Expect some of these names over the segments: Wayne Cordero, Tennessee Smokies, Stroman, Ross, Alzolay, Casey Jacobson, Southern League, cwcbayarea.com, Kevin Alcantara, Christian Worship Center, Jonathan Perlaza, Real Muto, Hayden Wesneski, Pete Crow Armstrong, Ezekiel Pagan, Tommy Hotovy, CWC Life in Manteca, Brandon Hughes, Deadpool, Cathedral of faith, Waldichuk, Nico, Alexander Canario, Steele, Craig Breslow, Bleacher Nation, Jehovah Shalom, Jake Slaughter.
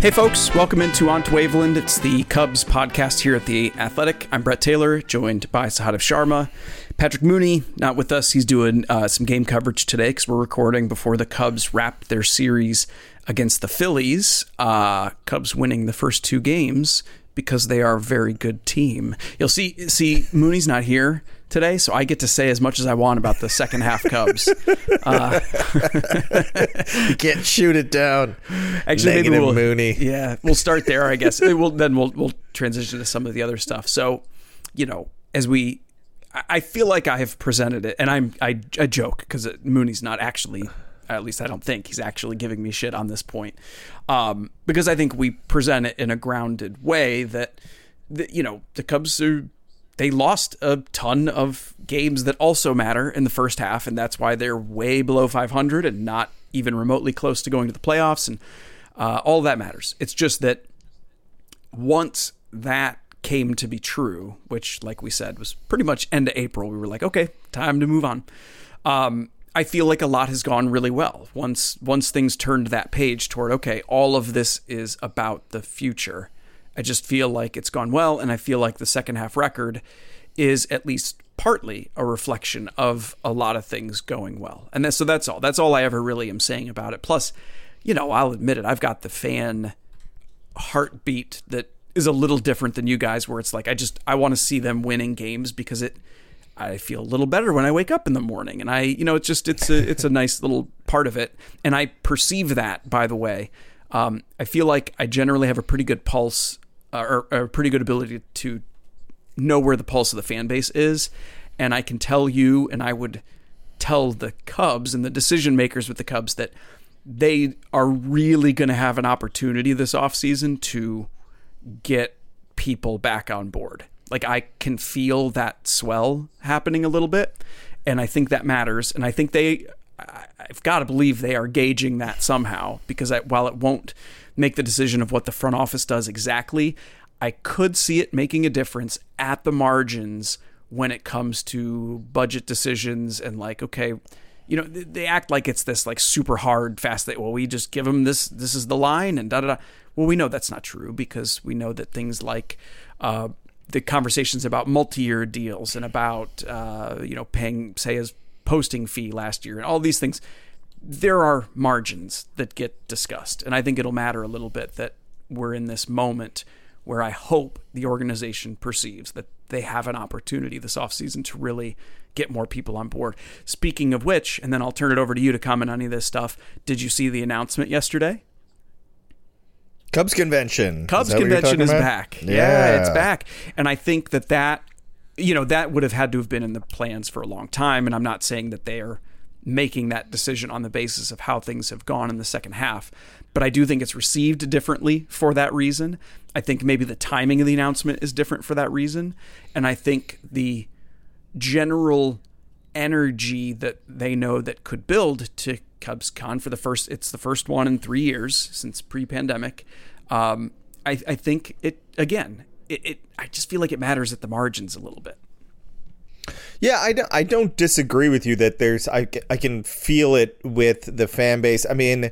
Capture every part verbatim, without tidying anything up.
Hey folks, welcome into Aunt Waveland. It's the Cubs podcast here at The Athletic. I'm Brett Taylor, joined by Sahadev Sharma. Patrick Mooney, not with us. He's doing uh, some game coverage today because we're recording before the Cubs wrap their series against the Phillies. Uh, Cubs winning the first two games because they are a very good team. You'll see, see Mooney's not here today, so I get to say as much as I want about the second half Cubs. Uh, you can't shoot it down. Actually, Negative maybe we'll, Mooney. Yeah, we'll start there, I guess. We'll, then we'll we'll transition to some of the other stuff. So, you know, as we, I feel like I have presented it, and I'm I, I joke because Mooney's not actually, at least I don't think he's actually giving me shit on this point, um, because I think we present it in a grounded way that, that you know, the Cubs are. They lost a ton of games that also matter in the first half, and that's why they're way below five hundred and not even remotely close to going to the playoffs, and uh, all that matters. It's just that once that came to be true, which, like we said, was pretty much end of April, we were like, okay, time to move on. Um, I feel like a lot has gone really well. Once, once things turned that page toward, okay, all of this is about the future, I just feel like it's gone well, and I feel like the second half record is at least partly a reflection of a lot of things going well. And that's, so that's all. That's all I ever really am saying about it. Plus, you know, I'll admit it, I've got the fan heartbeat that is a little different than you guys, where it's like, I just, I want to see them winning games because it, I feel a little better when I wake up in the morning. And I, you know, it's just, it's a, it's a nice little part of it. And I perceive that, by the way. Um, I feel like I generally have a pretty good pulse Or, or a pretty good ability to know where the pulse of the fan base is. And I can tell you, and I would tell the Cubs and the decision makers with the Cubs, that they are really going to have an opportunity this offseason to get people back on board. Like, I can feel that swell happening a little bit. And I think that matters. And I think they, I've got to believe they are gauging that somehow, because I, while it won't make the decision of what the front office does exactly, I could see it making a difference at the margins when it comes to budget decisions and, like, okay, you know, they act like it's this like super hard fast that, well, we just give them this, this is the line and da da da. Well, we know that's not true, because we know that things like uh, the conversations about multi-year deals and about, uh, you know, paying, say, as posting fee last year and all these things, there are margins that get discussed. And I think it'll matter a little bit that we're in this moment where I hope the organization perceives that they have an opportunity this offseason to really get more people on board. Speaking of which, and then I'll turn it over to you to comment on any of this stuff. Did you see the announcement yesterday? Cubs Convention. Cubs Convention is back. Yeah. yeah, it's back. And I think that that, you know, that would have had to have been in the plans for a long time. And I'm not saying that they are making that decision on the basis of how things have gone in the second half, but I do think it's received differently for that reason. I think maybe the timing of the announcement is different for that reason. And I think the general energy that they know that could build to CubsCon for the first, it's the first one in three years since pre-pandemic. Um, I, I think it, again, it, it, I just feel like it matters at the margins a little bit. Yeah, I don't, I don't disagree with you that there's, I, I can feel it with the fan base. I mean,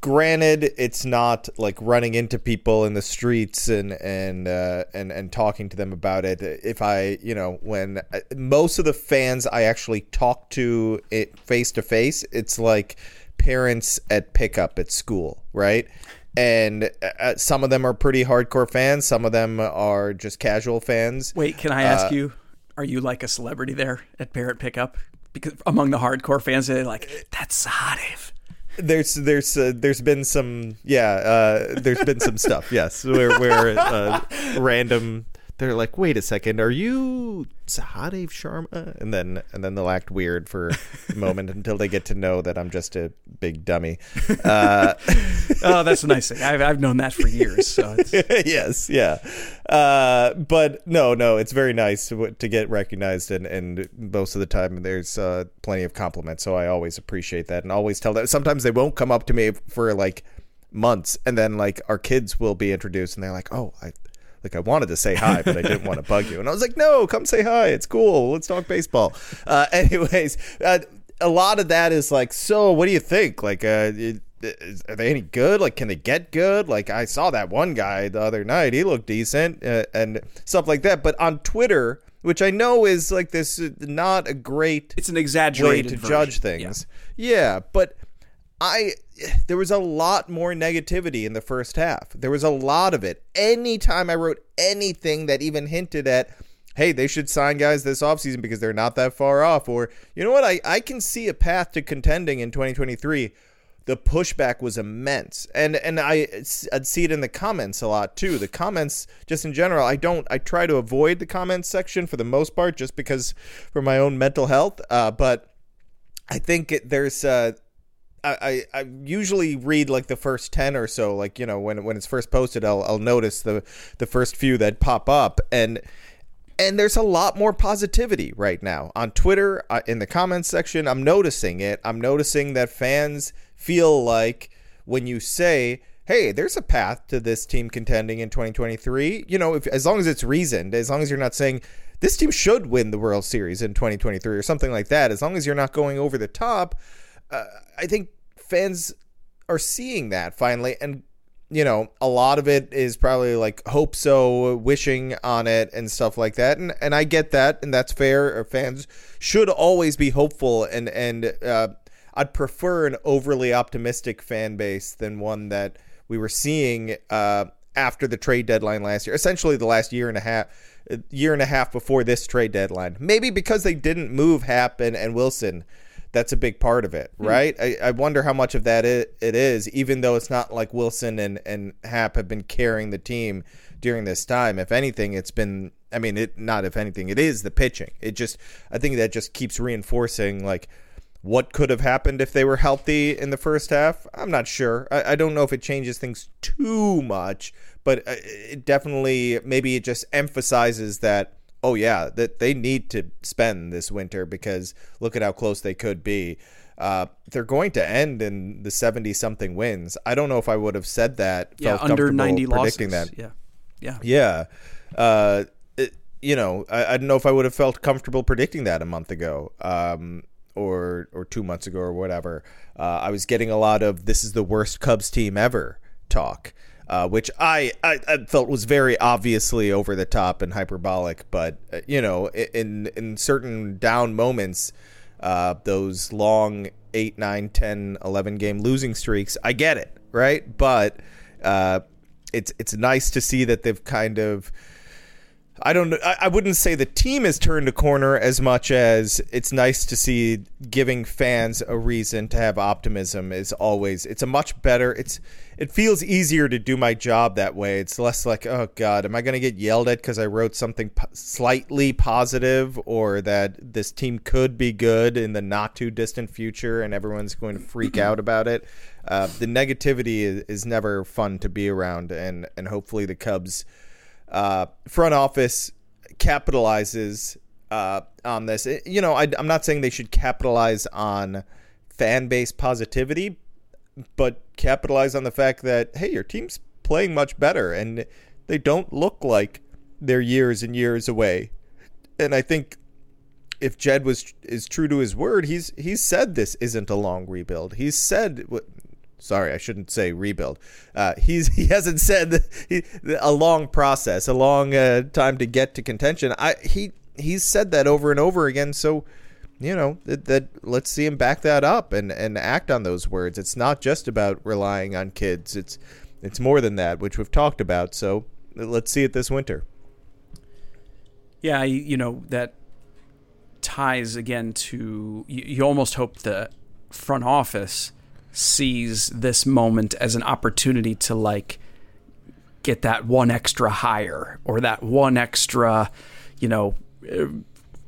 granted, it's not like running into people in the streets and and uh, and and talking to them about it. If I, you know, when I, most of the fans I actually talk to it face to face, it's like parents at pickup at school, right? And uh, some of them are pretty hardcore fans. Some of them are just casual fans. Wait, can I ask uh, you? Are you like a celebrity there at Parent Pickup? Because among the hardcore fans, they're like, "That's Sahadev." There's, there's, uh, there's been some, yeah, uh, there's been some stuff, yes, where, where uh, random, they're like, "Wait a second, are you Sahadev Sharma?" And then, and then they'll act weird for a moment until they get to know that I'm just a big dummy. Uh, oh, that's a nice thing. I've, I've known that for years. So it's... yes, yeah. Uh, but no, no, it's very nice to, to get recognized, and, and most of the time there's uh, plenty of compliments. So I always appreciate that, and always tell them. Sometimes they won't come up to me for like months, and then like our kids will be introduced, and they're like, "Oh, I." Like, I wanted to say hi, but I didn't want to bug you. And I was like, no, come say hi. It's cool. Let's talk baseball. Uh, anyways, uh, a lot of that is like, so what do you think? Like, uh, is, are they any good? Like, can they get good? Like, I saw that one guy the other night. He looked decent uh, and stuff like that. But on Twitter, which I know is like this, uh, not a great. It's an exaggerated way to version. Judge things. Yeah. yeah, but I there was a lot more negativity in the first half. There was a lot of it. Anytime I wrote anything that even hinted at, hey, they should sign guys this offseason because they're not that far off, or, you know what, I, I can see a path to contending in twenty twenty-three. The pushback was immense. And and I, I'd see it in the comments a lot, too. The comments, just in general, I don't, I try to avoid the comments section for the most part, just because for my own mental health. Uh, but I think it, there's, uh, I, I, I usually read like the first ten or so, like, you know, when when it's first posted, I'll, I'll notice the, the first few that pop up. And And there's a lot more positivity right now on Twitter, uh, in the comments section. I'm noticing it. I'm noticing that fans feel like when you say, hey, there's a path to this team contending in twenty twenty-three, you know, if, as long as it's reasoned, as long as you're not saying this team should win the World Series in twenty twenty-three or something like that, as long as you're not going over the top, uh, I think fans are seeing that finally. And you know, a lot of it is probably like hope so, wishing on it and stuff like that. And and I get that, and that's fair. Fans should always be hopeful, and, and uh, I'd prefer an overly optimistic fan base than one that we were seeing uh, after the trade deadline last year, essentially the last year and a half, year and a half before this trade deadline. Maybe because they didn't move Happ and, and Wilson. That's a big part of it, right? Hmm. I, I wonder how much of that it, it is, even though it's not like Wilson and, and Happ have been carrying the team during this time. If anything, it's been, I mean, it not if anything, it is the pitching. It just, I think that just keeps reinforcing, like, what could have happened if they were healthy in the first half? I'm not sure. I, I don't know if it changes things too much, but it definitely, maybe it just emphasizes that, oh, yeah, that they need to spend this winter because look at how close they could be. Uh, they're going to end in the seventy-something wins. I don't know if I would have said that. Yeah, felt under ninety predicting losses. That. Yeah, yeah, yeah. Uh, it, you know, I, I don't know if I would have felt comfortable predicting that a month ago, um, or or two months ago or whatever. Uh, I was getting a lot of "this is the worst Cubs team ever" talk. Uh, which I, I, I felt was very obviously over the top and hyperbolic, but uh, you know, in in certain down moments, uh, those long eight, nine, ten, eleven game losing streaks, I get it, right? But uh, it's it's nice to see that they've kind of. I don't. I, I wouldn't say the team has turned a corner as much as it's nice to see giving fans a reason to have optimism is always. It's a much better. It's it feels easier to do my job that way. It's less like, oh God, am I going to get yelled at because I wrote something po- slightly positive or that this team could be good in the not too distant future and everyone's going to freak out about it. Uh, the negativity is, is never fun to be around, and and hopefully the Cubs. Uh, front office capitalizes uh, on this. It, you know, I, I'm not saying they should capitalize on fan base positivity, but capitalize on the fact that, hey, your team's playing much better and they don't look like they're years and years away. And I think if Jed was is true to his word, he's he's said this isn't a long rebuild. He's said... Sorry, I shouldn't say rebuild. Uh, he's he hasn't said that he, a long process, a long uh, time to get to contention. I he he's said that over and over again. So, you know, that, that let's see him back that up and, and act on those words. It's not just about relying on kids. It's it's more than that, which we've talked about. So let's see it this winter. Yeah, you know, that ties again to you, you almost hope the front office sees this moment as an opportunity to like get that one extra hire or that one extra, you know,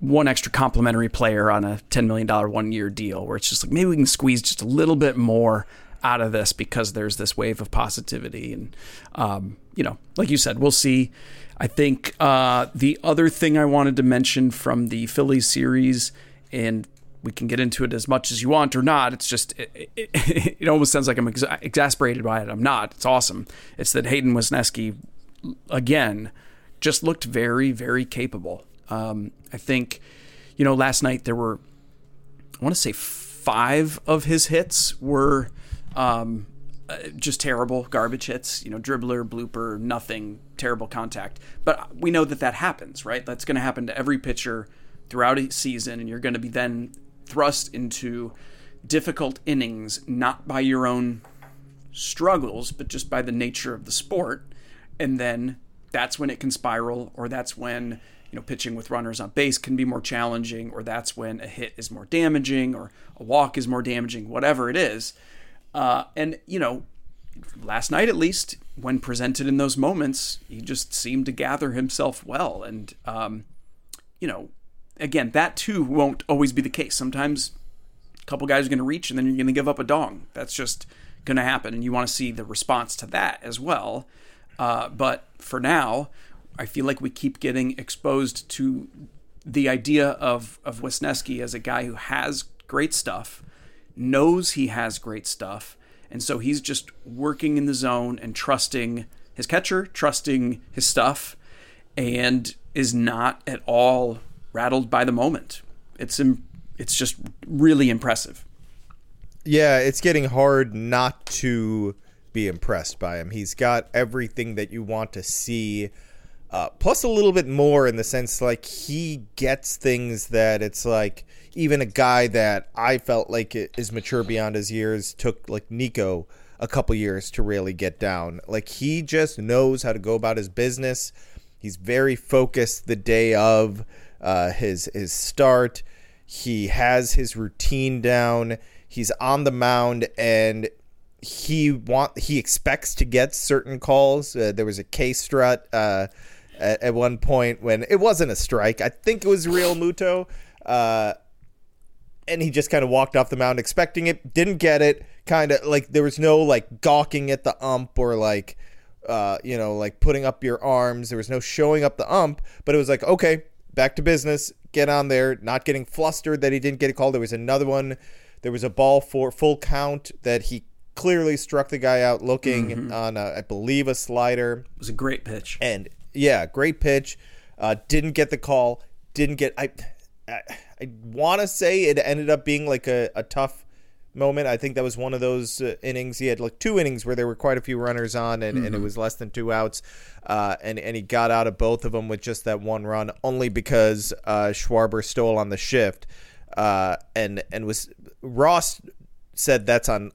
one extra complimentary player on a ten million dollars one year deal where it's just like, maybe we can squeeze just a little bit more out of this because there's this wave of positivity. And, um, you know, like you said, we'll see. I think uh, the other thing I wanted to mention from the Phillies series, and we can get into it as much as you want or not. It's just, it, it, it almost sounds like I'm ex- exasperated by it. I'm not. It's awesome. It's that Hayden Wesneski, again, just looked very, very capable. Um, I think, you know, last night there were, I want to say five of his hits were Um, uh, just terrible garbage hits, you know, dribbler, blooper, nothing, terrible contact. But we know that that happens, right? That's going to happen to every pitcher throughout a season, and you're going to be then thrust into difficult innings, not by your own struggles, but just by the nature of the sport. And then that's when it can spiral, or that's when, you know, pitching with runners on base can be more challenging, or that's when a hit is more damaging, or a walk is more damaging, whatever it is. Uh, and, you know, last night, at least, when presented in those moments, he just seemed to gather himself well. And, um, you know, again, that too won't always be the case. Sometimes a couple guys are going to reach and then you're going to give up a dong. That's just going to happen. And you want to see the response to that as well. Uh, but for now, I feel like we keep getting exposed to the idea of, of Wesneski as a guy who has great stuff, knows he has great stuff. And so he's just working in the zone and trusting his catcher, trusting his stuff, and is not at all rattled by the moment. It's it's just really impressive. Yeah, it's getting hard not to be impressed by him. He's got everything that you want to see, uh, plus a little bit more, in the sense like he gets things that it's like even a guy that I felt like is mature beyond his years took, like Nico, a couple years to really get down. Like, he just knows how to go about his business. He's very focused the day of Uh, his his start. He has his routine down. He's on the mound, and he want he expects to get certain calls. Uh, there was a K strut uh, at, at one point when it wasn't a strike. I think it was Real Muto, uh, and he just kind of walked off the mound expecting it, didn't get it. Kind of like there was no like gawking at the ump or like uh, you know like putting up your arms. There was no showing up the ump, but it was like, okay, back to business, get on there, not getting flustered that he didn't get a call. There was another one. There was a ball for full count that he clearly struck the guy out looking mm-hmm. on, a, I believe, a slider. It was a great pitch. And, yeah, great pitch. Uh, didn't get the call. Didn't get – I I, I want to say it ended up being like a, a tough moment. I think that was one of those uh, innings. He had like two innings where there were quite a few runners on, and, mm-hmm. and it was less than two outs. Uh, and, and he got out of both of them with just that one run, only because uh, Schwarber stole on the shift. Uh, and and was Ross said that's on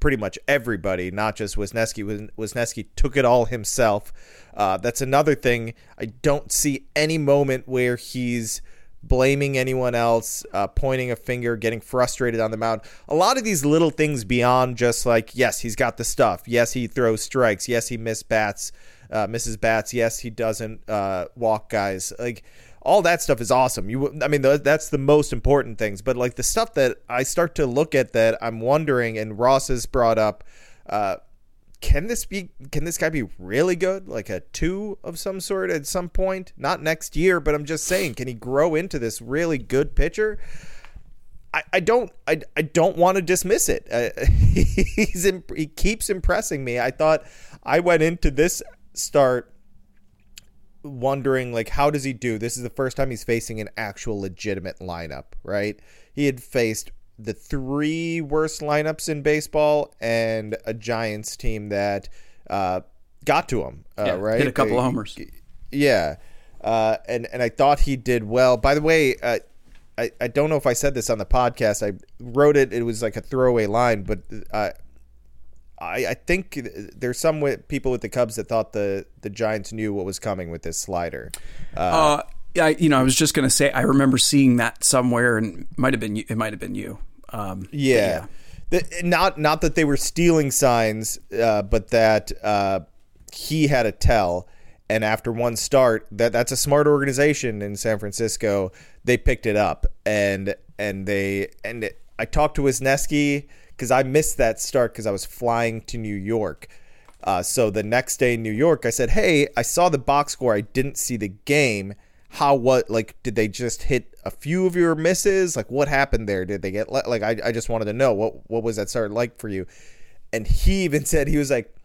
pretty much everybody, not just Wesneski. Wesneski took it all himself. Uh, that's another thing. I don't see any moment where he's blaming anyone else, uh, pointing a finger, getting frustrated on the mound. A lot of these little things beyond just like, yes, he's got the stuff. Yes, he throws strikes. Yes, he missed bats. Uh, misses bats. Yes, he doesn't uh, walk guys. Like, all that stuff is awesome. You, I mean, th- that's the most important things. But like the stuff that I start to look at that I'm wondering, and Ross has brought up, uh, can this be? Can this guy be really good, like a two of some sort at some point? Not next year, but I'm just saying, can he grow into this really good pitcher? I, I don't I, I don't want to dismiss it. Uh, he's imp- he keeps impressing me. I thought I went into this start wondering, like, how does he do? This is the first time he's facing an actual legitimate lineup, right? He had faced the three worst lineups in baseball and a Giants team that uh, got to him, uh, yeah, right? Hit a couple they, of homers. Yeah. Uh, and, and I thought he did well. By the way, uh, I, I don't know if I said this on the podcast. I wrote it. It was like a throwaway line, but uh, I, I think there's some with people with the Cubs that thought the, the Giants knew what was coming with this slider. Uh, uh I, you know, I was just going to say, I remember seeing that somewhere, and might have been it might have been you. Um, yeah, yeah. The, not not that they were stealing signs, uh, but that uh, he had a tell. And after one start, that that's a smart organization in San Francisco. They picked it up, and and they and it, I talked to Wesneski because I missed that start because I was flying to New York. Uh, so the next day in New York, I said, "Hey, I saw the box score. I didn't see the game. How, what, like, did they just hit a few of your misses? Like, what happened there? Did they get, like, I, I just wanted to know what, what was that start like for you?" And he even said, he was like,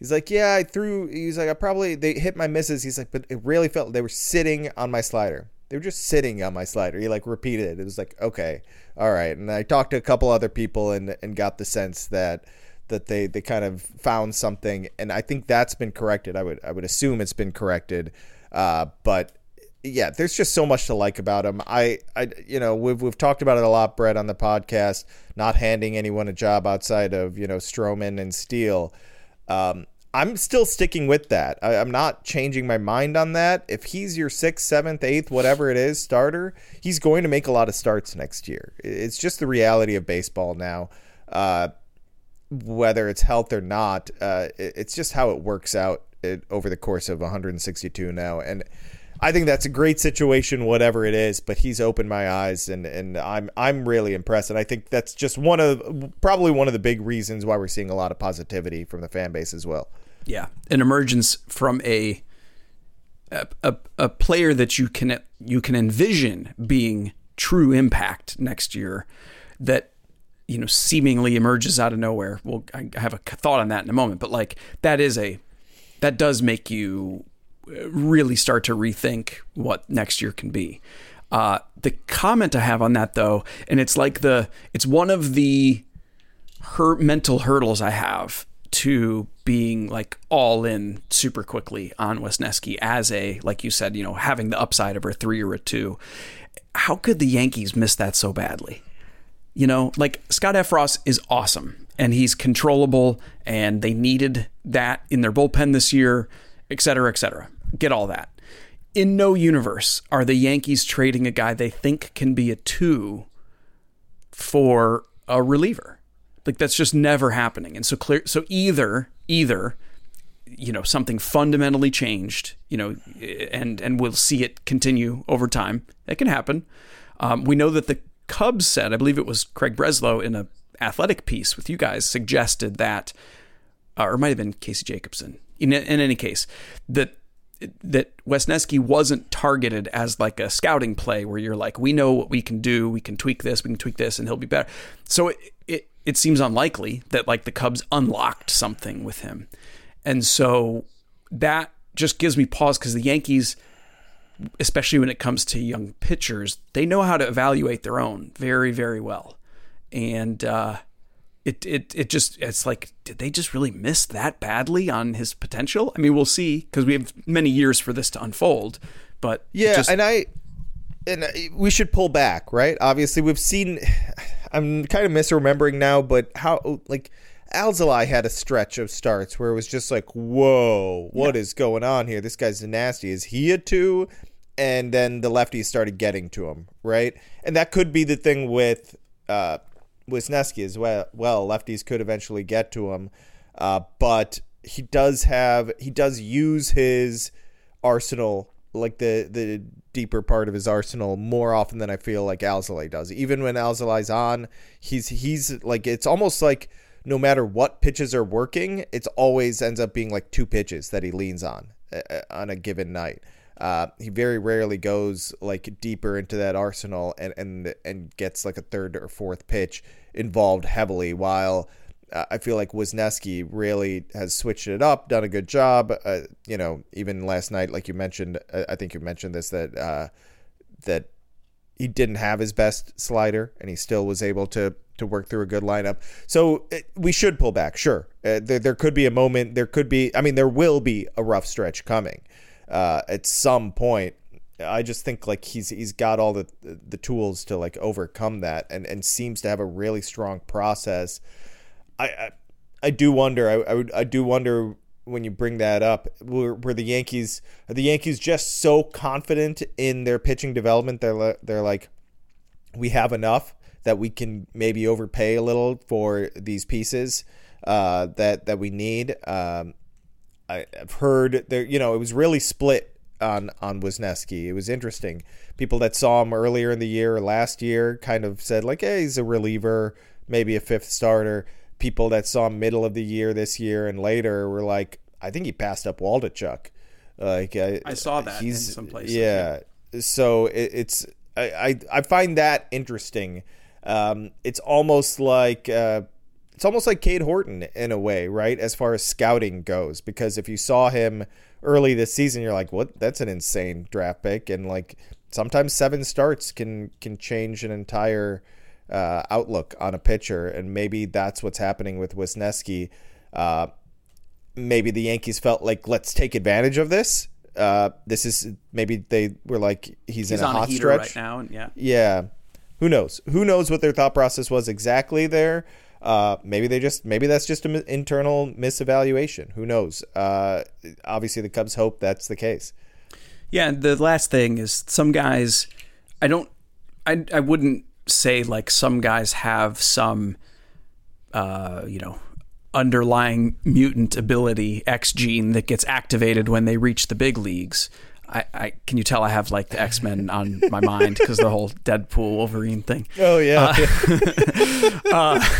he's like, yeah, I threw, he's like, I probably, they hit my misses. He's like, but it really felt, they were sitting on my slider. They were just sitting on my slider. He like repeated it. It was like, okay, all right. And I talked to a couple other people and and got the sense that that they, they kind of found something. And I think that's been corrected. I would I would assume it's been corrected. Uh, but yeah, there's just so much to like about him. I, I you know we've we've talked about it a lot, Brett, on the podcast. Not handing anyone a job outside of you know Stroman and Steele. Um, I'm still sticking with that. I, I'm not changing my mind on that. If he's your sixth, seventh, eighth, whatever it is, starter, he's going to make a lot of starts next year. It's just the reality of baseball now. Uh, whether it's health or not, uh, it, it's just how it works out it, over the course of one hundred sixty-two now. And I think that's a great situation, whatever it is, but he's opened my eyes and, and I'm, I'm really impressed. And I think that's just one of probably one of the big reasons why we're seeing a lot of positivity from the fan base as well. Yeah, an emergence from a a, a a player that you can you can envision being true impact next year, that you know seemingly emerges out of nowhere. Well, I have a thought on that in a moment, but like that is a that does make you really start to rethink what next year can be. Uh, the comment I have on that though, and it's like the it's one of the her mental hurdles I have to being like all in super quickly on Wesneski as a, like you said, you know, having the upside of a three or a two. How could the Yankees miss that so badly? You know, like Scott Efros is awesome and he's controllable and they needed that in their bullpen this year, et cetera, et cetera. Get all that. In no universe are the Yankees trading a guy they think can be a two for a reliever. Like that's just never happening. And so clear. So either, either, you know, something fundamentally changed, you know, and, and we'll see it continue over time. That can happen. Um, we know that the Cubs said, I believe it was Craig Breslow in a Athletic piece with you guys suggested that, uh, or it might've been Casey Jacobson in, in any case, that, that Wesneski wasn't targeted as like a scouting play where you're like, we know what we can do. We can tweak this, we can tweak this and he'll be better. So it, it, it seems unlikely that like the Cubs unlocked something with him. And so that just gives me pause because the Yankees, especially when it comes to young pitchers, they know how to evaluate their own very, very well. And uh, it, it, it just, it's like, did they just really miss that badly on his potential? I mean, we'll see because we have many years for this to unfold, but yeah. Just, and I, and we should pull back, right? Obviously we've seen, I'm kind of misremembering now, but how like Alzolay had a stretch of starts where it was just like, whoa, what yeah. is going on here? This guy's nasty. Is he a two? And then the lefties started getting to him, right? And that could be the thing with uh, Wesneski as well. Well, lefties could eventually get to him, uh, but he does have he does use his arsenal, like the the deeper part of his arsenal, more often than I feel like Alzolay does. Even when Alzolay's on, he's he's like, it's almost like no matter what pitches are working, it's always ends up being like two pitches that he leans on uh, on a given night. Uh, he very rarely goes like deeper into that arsenal and and and gets like a third or fourth pitch involved heavily, while uh, I feel like Wesneski really has switched it up, done a good job. Uh, you know, even last night, like you mentioned, I think you mentioned this, that uh, that he didn't have his best slider and he still was able to to work through a good lineup. So it, we should pull back. Sure. Uh, there, there could be a moment. There could be, I mean, there will be a rough stretch coming uh, at some point. I just think like he's, he's got all the, the tools to like overcome that and, and seems to have a really strong process. I, I, I do wonder, I, I would, I do wonder when you bring that up, were, were the Yankees, are the Yankees just so confident in their pitching development? They're, they're like, we have enough that we can maybe overpay a little for these pieces uh, that that we need. Um, I, I've heard there, you know, it was really split on on Wesneski. It was interesting. People that saw him earlier in the year or last year kind of said like, "Hey, he's a reliever, maybe a fifth starter." People that saw him middle of the year this year and later were like, "I think he passed up Waldichuk." Like I, I saw that he's, in some places. Yeah, so it, it's I, I I find that interesting. Um, it's almost like uh, it's almost like Cade Horton in a way, right? As far as scouting goes, because if you saw him early this season, you're like, "What? That's an insane draft pick," and like sometimes seven starts can can change an entire uh, outlook on a pitcher, and maybe that's what's happening with Wesneski. Uh, maybe the Yankees felt like, let's take advantage of this. Uh, this is maybe they were like, he's, he's in a hot a stretch right now, and yeah, yeah. Who knows? Who knows what their thought process was exactly there? Uh, maybe they just maybe that's just an internal misevaluation. Who knows? Uh, obviously, the Cubs hope that's the case. Yeah, the last thing is some guys, I don't, I, I wouldn't say like some guys have some, uh, you know, underlying mutant ability X gene that gets activated when they reach the big leagues. I, I can you tell I have like the X-Men on my mind because the whole Deadpool Wolverine thing. Oh yeah. Uh, uh,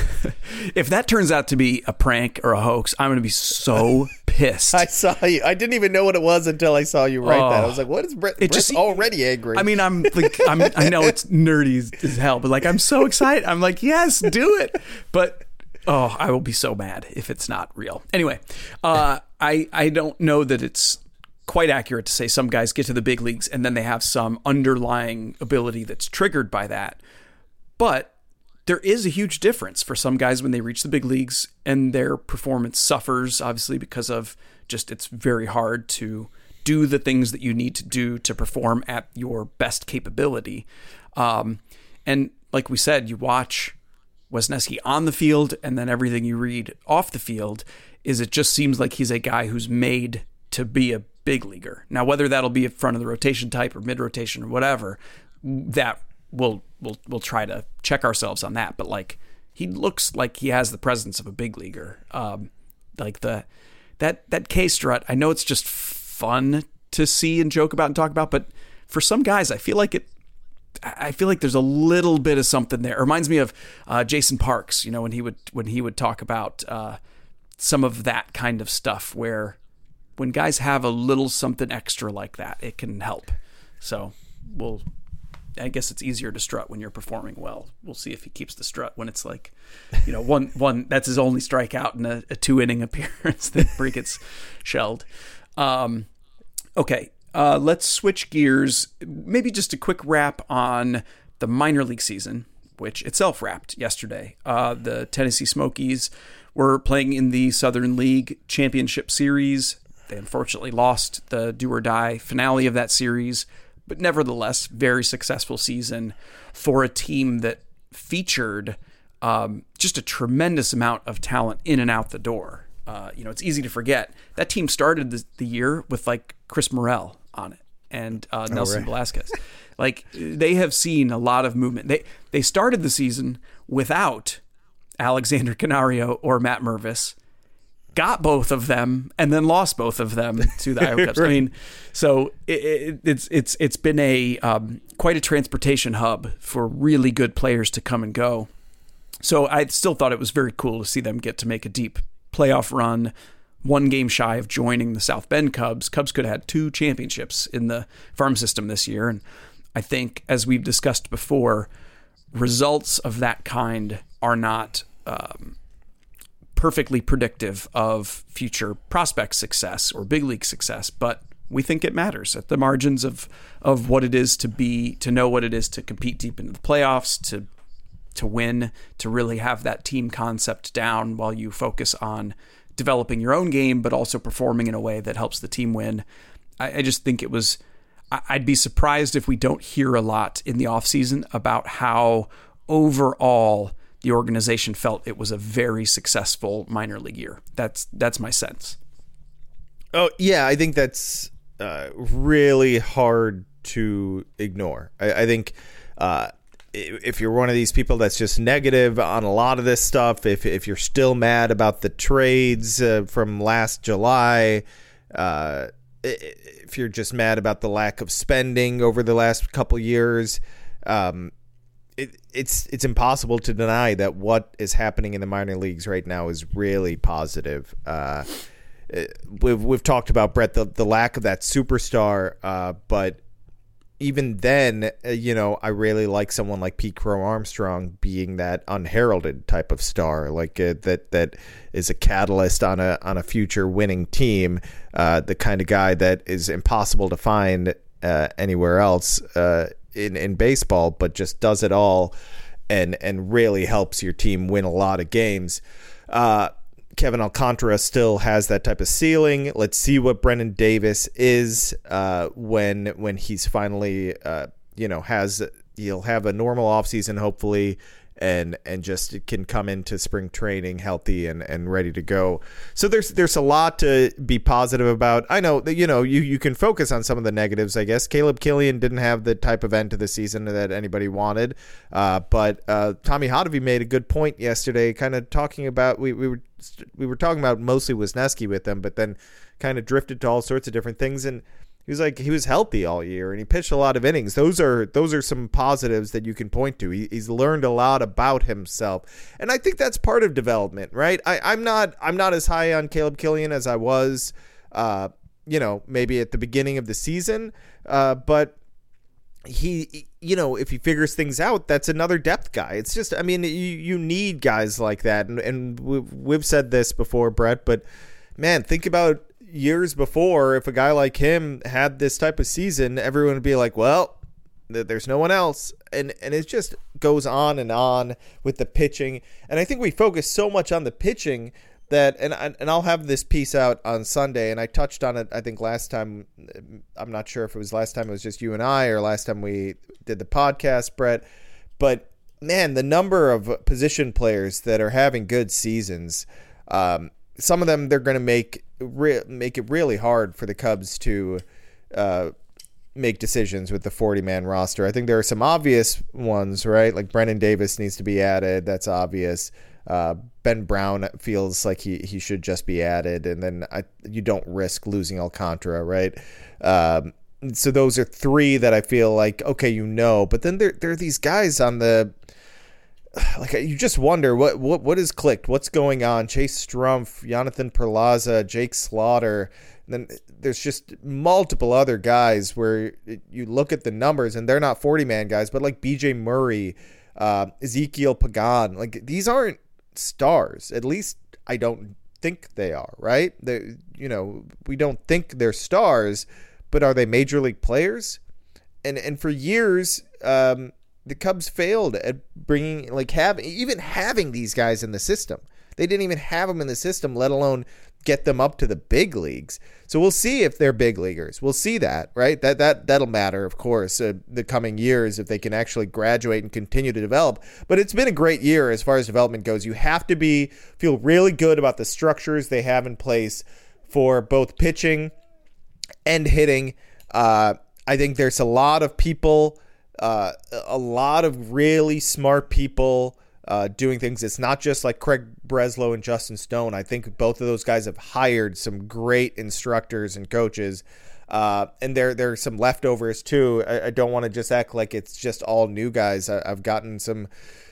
if that turns out to be a prank or a hoax, I'm going to be so pissed. I saw you. I didn't even know what it was until I saw you write oh, that. I was like, what is Brett? Brett's just, already angry. I mean, I'm like, I'm, I know it's nerdy as, as hell, but like, I'm so excited. I'm like, yes, do it. But oh, I will be so mad if it's not real. Anyway, uh, I I don't know that it's quite accurate to say some guys get to the big leagues and then they have some underlying ability that's triggered by that. But there is a huge difference for some guys when they reach the big leagues and their performance suffers, obviously, because of just it's very hard to do the things that you need to do to perform at your best capability. Um, and like we said, you watch Wesneski on the field and then everything you read off the field is it just seems like he's a guy who's made to be a big leaguer. Now, whether that'll be a front of the rotation type or mid rotation or whatever, that we'll, we'll, we'll try to check ourselves on that. But like, he looks like he has the presence of a big leaguer. Um, like the, that, that K strut, I know it's just fun to see and joke about and talk about, but for some guys, I feel like it, I feel like there's a little bit of something there. It reminds me of uh, Jason Parks, you know, when he would, when he would talk about uh, some of that kind of stuff where, when guys have a little something extra like that, it can help. So we'll, I guess it's easier to strut when you're performing well. We'll see if he keeps the strut when it's like, you know, one, one that's his only strikeout in a, a two inning appearance that Bree gets shelled. Um, okay. Uh, let's switch gears. Maybe just a quick wrap on the minor league season, which itself wrapped yesterday. Uh, the Tennessee Smokies were playing in the Southern League Championship Series. They unfortunately lost the do-or-die finale of that series, but nevertheless, very successful season for a team that featured um, just a tremendous amount of talent in and out the door. Uh, you know, it's easy to forget. That team started the, the year with, like, Chris Murrell on it and uh, Nelson right. Velasquez. Like, they have seen a lot of movement. They, they started the season without Alexander Canario or Matt Mervis, got both of them and then lost both of them to the Iowa Cubs. Right. I mean, so it, it, it's it's it's been a um, quite a transportation hub for really good players to come and go. So I still thought it was very cool to see them get to make a deep playoff run, one game shy of joining the South Bend Cubs. Cubs could have had two championships in the farm system this year. And I think, as we've discussed before, results of that kind are not um, perfectly predictive of future prospect success or big league success, but we think it matters at the margins of of what it is to be, to know what it is to compete deep into the playoffs, to to win, to really have that team concept down while you focus on developing your own game, but also performing in a way that helps the team win. I, I just think it was, I'd be surprised if we don't hear a lot in the offseason about how overall the organization felt it was a very successful minor league year. That's that's my sense. Oh, yeah, I think that's uh, really hard to ignore. I, I think uh, if you're one of these people that's just negative on a lot of this stuff, if if you're still mad about the trades uh, from last July, uh, if you're just mad about the lack of spending over the last couple years, um It, it's it's impossible to deny that what is happening in the minor leagues right now is really positive. Uh, we've we've talked about Brett the, the lack of that superstar, uh, but even then, uh, you know, I really like someone like Pete Crow Armstrong being that unheralded type of star, like uh, that that is a catalyst on a on a future winning team, uh, the kind of guy that is impossible to find uh, anywhere else uh, in, in baseball, but just does it all and and really helps your team win a lot of games. Uh, Kevin Alcantara still has that type of ceiling. Let's see what Brendan Davis is uh, when when he's finally, uh, you know, has he'll have a normal offseason, hopefully, and and just can come into spring training healthy and, and ready to go. So there's there's a lot to be positive about. I know that, you know, you, you can focus on some of the negatives, I guess. Caleb Killian didn't have the type of end to the season that anybody wanted. Uh, but uh, Tommy Hotovy made a good point yesterday, kind of talking about we, we were we were talking about mostly Wesneski with them, but then kind of drifted to all sorts of different things. And he was like, he was healthy all year and he pitched a lot of innings. Those are those are some positives that you can point to. He, he's learned a lot about himself. And I think that's part of development, right? I, I'm not I'm not as high on Caleb Killian as I was, uh, you know, maybe at the beginning of the season. Uh, but he, you know, if he figures things out, that's another depth guy. It's just, I mean, you, you need guys like that. And, and we've, we've said this before, Brett, but man, think about years before, if a guy like him had this type of season, everyone would be like, well, th- there's no one else. And and it just goes on and on with the pitching. And I think we focus so much on the pitching that, and, and I'll have this piece out on Sunday, and I touched on it, I think last time, I'm not sure if it was last time it was just you and I, or last time we did the podcast, Brett, but man, the number of position players that are having good seasons, um, some of them, they're going to make re- make it really hard for the Cubs to uh, make decisions with the forty-man roster. I think there are some obvious ones, right? Like Brendan Davis needs to be added. That's obvious. Uh, Ben Brown feels like he, he should just be added. And then I, you don't risk losing Alcantara, right? Um, so those are three that I feel like, okay, you know. But then there, there are these guys on the – like you just wonder what what what is clicked, what's going on. Chase Strumpf, Jonathan Perlaza, Jake Slaughter, and then there's just multiple other guys where you look at the numbers and they're not forty-man guys, but like B J Murray, uh, Ezekiel Pagan, like these aren't stars. At least I don't think they are, right? They, you know, we don't think they're stars, but are they major league players? And and for years, um. the Cubs failed at bringing, like, have even having these guys in the system. They didn't even have them in the system, let alone get them up to the big leagues. So we'll see if they're big leaguers. We'll see that, right? That that that'll matter, of course, uh, the coming years if they can actually graduate and continue to develop. But it's been a great year as far as development goes. You have to be feel really good about the structures they have in place for both pitching and hitting. Uh, I think there's a lot of people. Uh, a lot of really smart people uh, doing things. It's not just like Craig Breslow and Justin Stone. I think both of those guys have hired some great instructors and coaches. Uh, and there, there are some leftovers too. I, I don't want to just act like it's just all new guys. I, I've gotten some,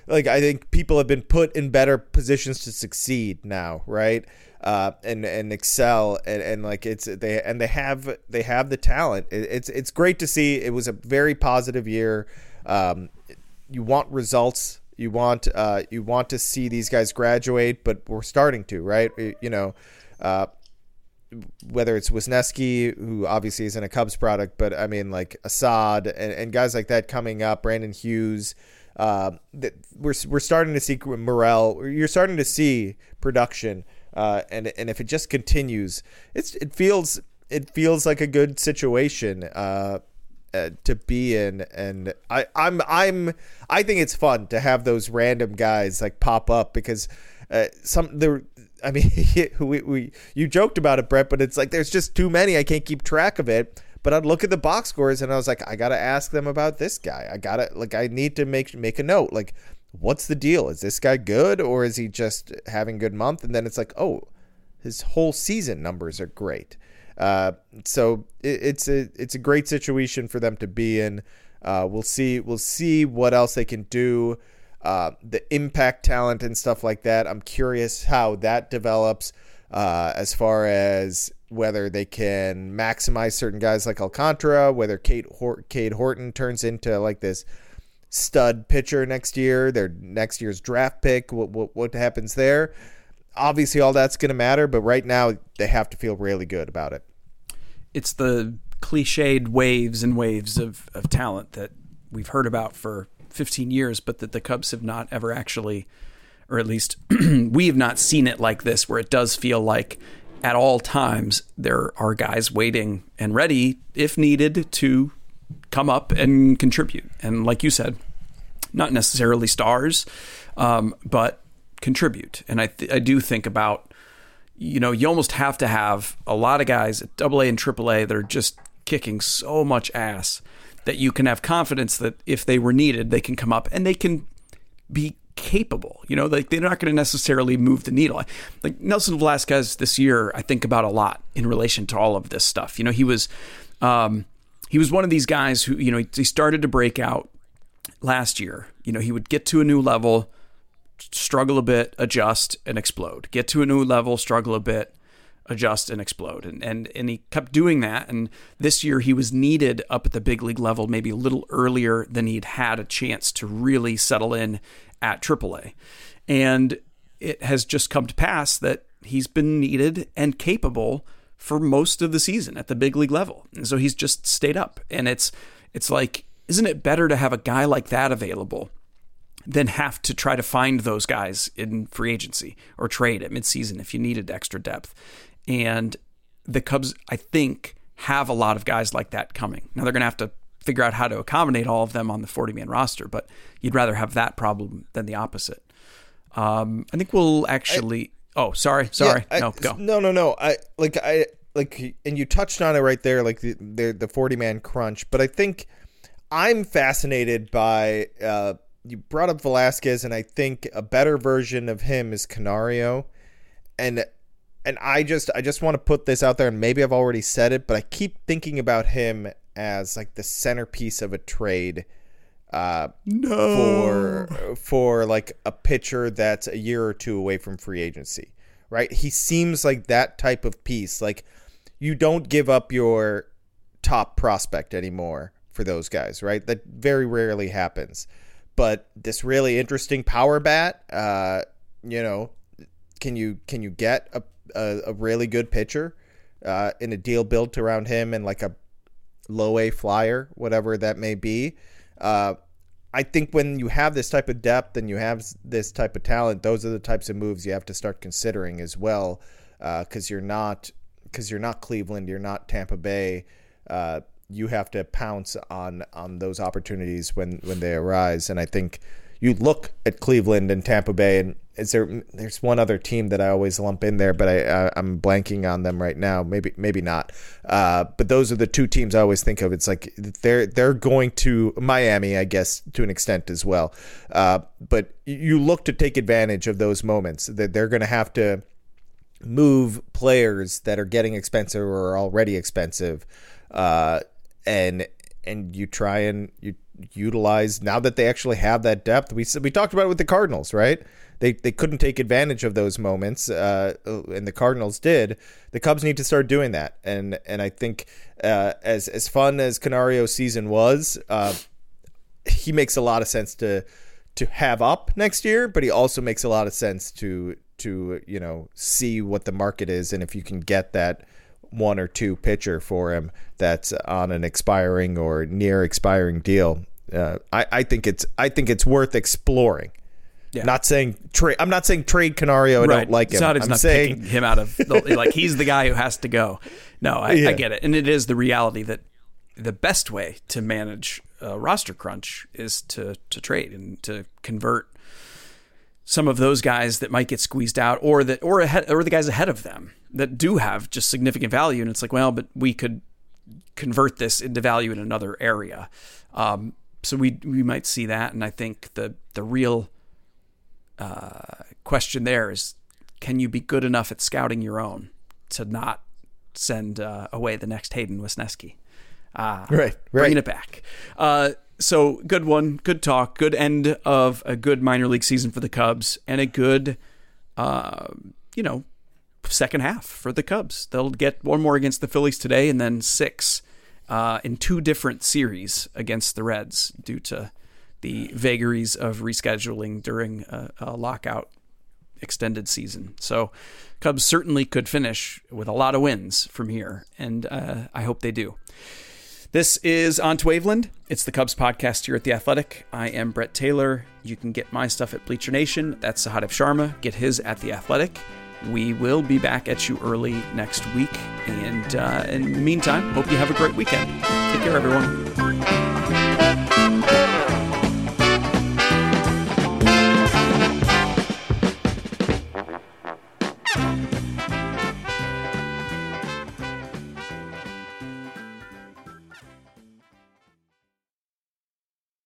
like, I think people have been put in better positions to succeed now. Right. Uh, and, and excel and, and like it's, they, and they have, they have the talent. It, it's, it's great to see. It was a very positive year. Um, you want results. You want, uh, you want to see these guys graduate, but we're starting to, right. You know, uh, whether it's Wesneski, who obviously isn't a Cubs product, but I mean like Assad and, and guys like that coming up, Brandon Hughes, uh, that we're, we're starting to see Murrell, you're starting to see production. Uh, and, and if it just continues, it's, it feels, it feels like a good situation, uh, uh to be in. And I, I'm, I'm, I think it's fun to have those random guys like pop up because, uh, some, there I mean, we, we you joked about it, Brett, but it's like there's just too many. I can't keep track of it. But I'd look at the box scores, and I was like, I gotta ask them about this guy. I gotta like, I need to make make a note. Like, what's the deal? Is this guy good, or is he just having a good month? And then it's like, oh, his whole season numbers are great. Uh, so it, it's a it's a great situation for them to be in. Uh, we'll see we'll see what else they can do. Uh, the impact talent and stuff like that. I'm curious how that develops uh, as far as whether they can maximize certain guys like Alcantara, whether Cade, Hort- Cade Horton turns into like this stud pitcher next year, their next year's draft pick, what, what, what happens there. Obviously all that's going to matter, but right now they have to feel really good about it. It's the cliched waves and waves of, of talent that we've heard about for fifteen years, but that the Cubs have not ever actually, or at least we have not seen it like this, where it does feel like at all times there are guys waiting and ready, if needed, to come up and contribute. And like you said, not necessarily stars, um, but contribute. And I, th- I do think about, you know, you almost have to have a lot of guys at double A and triple A that are just kicking so much ass that you can have confidence that if they were needed, they can come up and they can be capable. You know, like they're not going to necessarily move the needle. Like Nelson Velasquez this year, I think about a lot in relation to all of this stuff. You know, he was um, he was one of these guys who, you know, he started to break out last year. You know, he would get to a new level, struggle a bit, adjust, and explode. Get to a new level, struggle a bit, adjust, and explode. And and and he kept doing that. And this year he was needed up at the big league level maybe a little earlier than he'd had a chance to really settle in at triple A. And it has just come to pass that he's been needed and capable for most of the season at the big league level. And so he's just stayed up. And it's it's like, isn't it better to have a guy like that available then have to try to find those guys in free agency or trade at midseason if you needed extra depth? And the Cubs, I think, have a lot of guys like that coming. Now they're going to have to figure out how to accommodate all of them on the forty-man roster, but you'd rather have that problem than the opposite. Um, I think we'll actually... I, oh, sorry, sorry. Yeah, no, I, go. No, no, no. I like I like, and you touched on it right there, like the the, the forty-man crunch. But I think I'm fascinated by... Uh, You brought up Velasquez, and I think a better version of him is Canario. And and I just I just want to put this out there, and maybe I've already said it, but I keep thinking about him as like the centerpiece of a trade uh, no. for for like a pitcher that's a year or two away from free agency, right? He seems like that type of piece. Like you don't give up your top prospect anymore for those guys, right? That very rarely happens. But this really interesting power bat, uh, you know, can you can you get a a, a really good pitcher uh, in a deal built around him and like a low A flyer, whatever that may be? Uh, I think when you have this type of depth and you have this type of talent, those are the types of moves you have to start considering as well, because uh, you're not because you're not Cleveland, you're not Tampa Bay. Uh, you have to pounce on, on those opportunities when, when they arise. And I think you look at Cleveland and Tampa Bay, and is there, there's one other team that I always lump in there, but I, I I'm blanking on them right now. Maybe, maybe not. Uh, but those are the two teams I always think of. It's like, they're, they're going to Miami, I guess, to an extent as well. Uh, but you look to take advantage of those moments that they're going to have to move players that are getting expensive or are already expensive. Uh, And and you try and you utilize now that they actually have that depth. We we talked about it with the Cardinals, right? They they couldn't take advantage of those moments, uh, and the Cardinals did. The Cubs need to start doing that. And and I think uh, as as fun as Canario's season was, uh, he makes a lot of sense to to have up next year, but he also makes a lot of sense to to you know see what the market is and if you can get that one or two pitcher for him that's on an expiring or near expiring deal. Uh, I, I think it's I think it's worth exploring. Yeah. Not saying trade. I'm not saying trade Canario. I right. don't like it's him. Not, it's I'm not saying picking him out of the, like he's the guy who has to go. No, I, yeah. I get it, and it is the reality that the best way to manage a roster crunch is to to trade and to convert some of those guys that might get squeezed out, or that or ahead or the guys ahead of them that do have just significant value. And it's like, well, but we could convert this into value in another area. Um, so we we might see that. And I think the, the real uh, question there is, can you be good enough at scouting your own to not send uh, away the next Hayden Wesneski? Uh, right, right. Bringing it back. Uh, so good one, good talk, good end of a good minor league season for the Cubs, and a good, uh, you know, second half for the Cubs. They'll get one more against the Phillies today, and then six uh, in two different series against the Reds due to the vagaries of rescheduling during a, a lockout extended season. So Cubs certainly could finish with a lot of wins from here, and uh, I hope they do. This is Aunt Waveland. It's the Cubs podcast here at The Athletic. I am Brett Taylor. You can get my stuff at Bleacher Nation. That's Sahadev Sharma. Get his at The Athletic. We will be back at you early next week. And uh, in the meantime, hope you have a great weekend. Take care, everyone.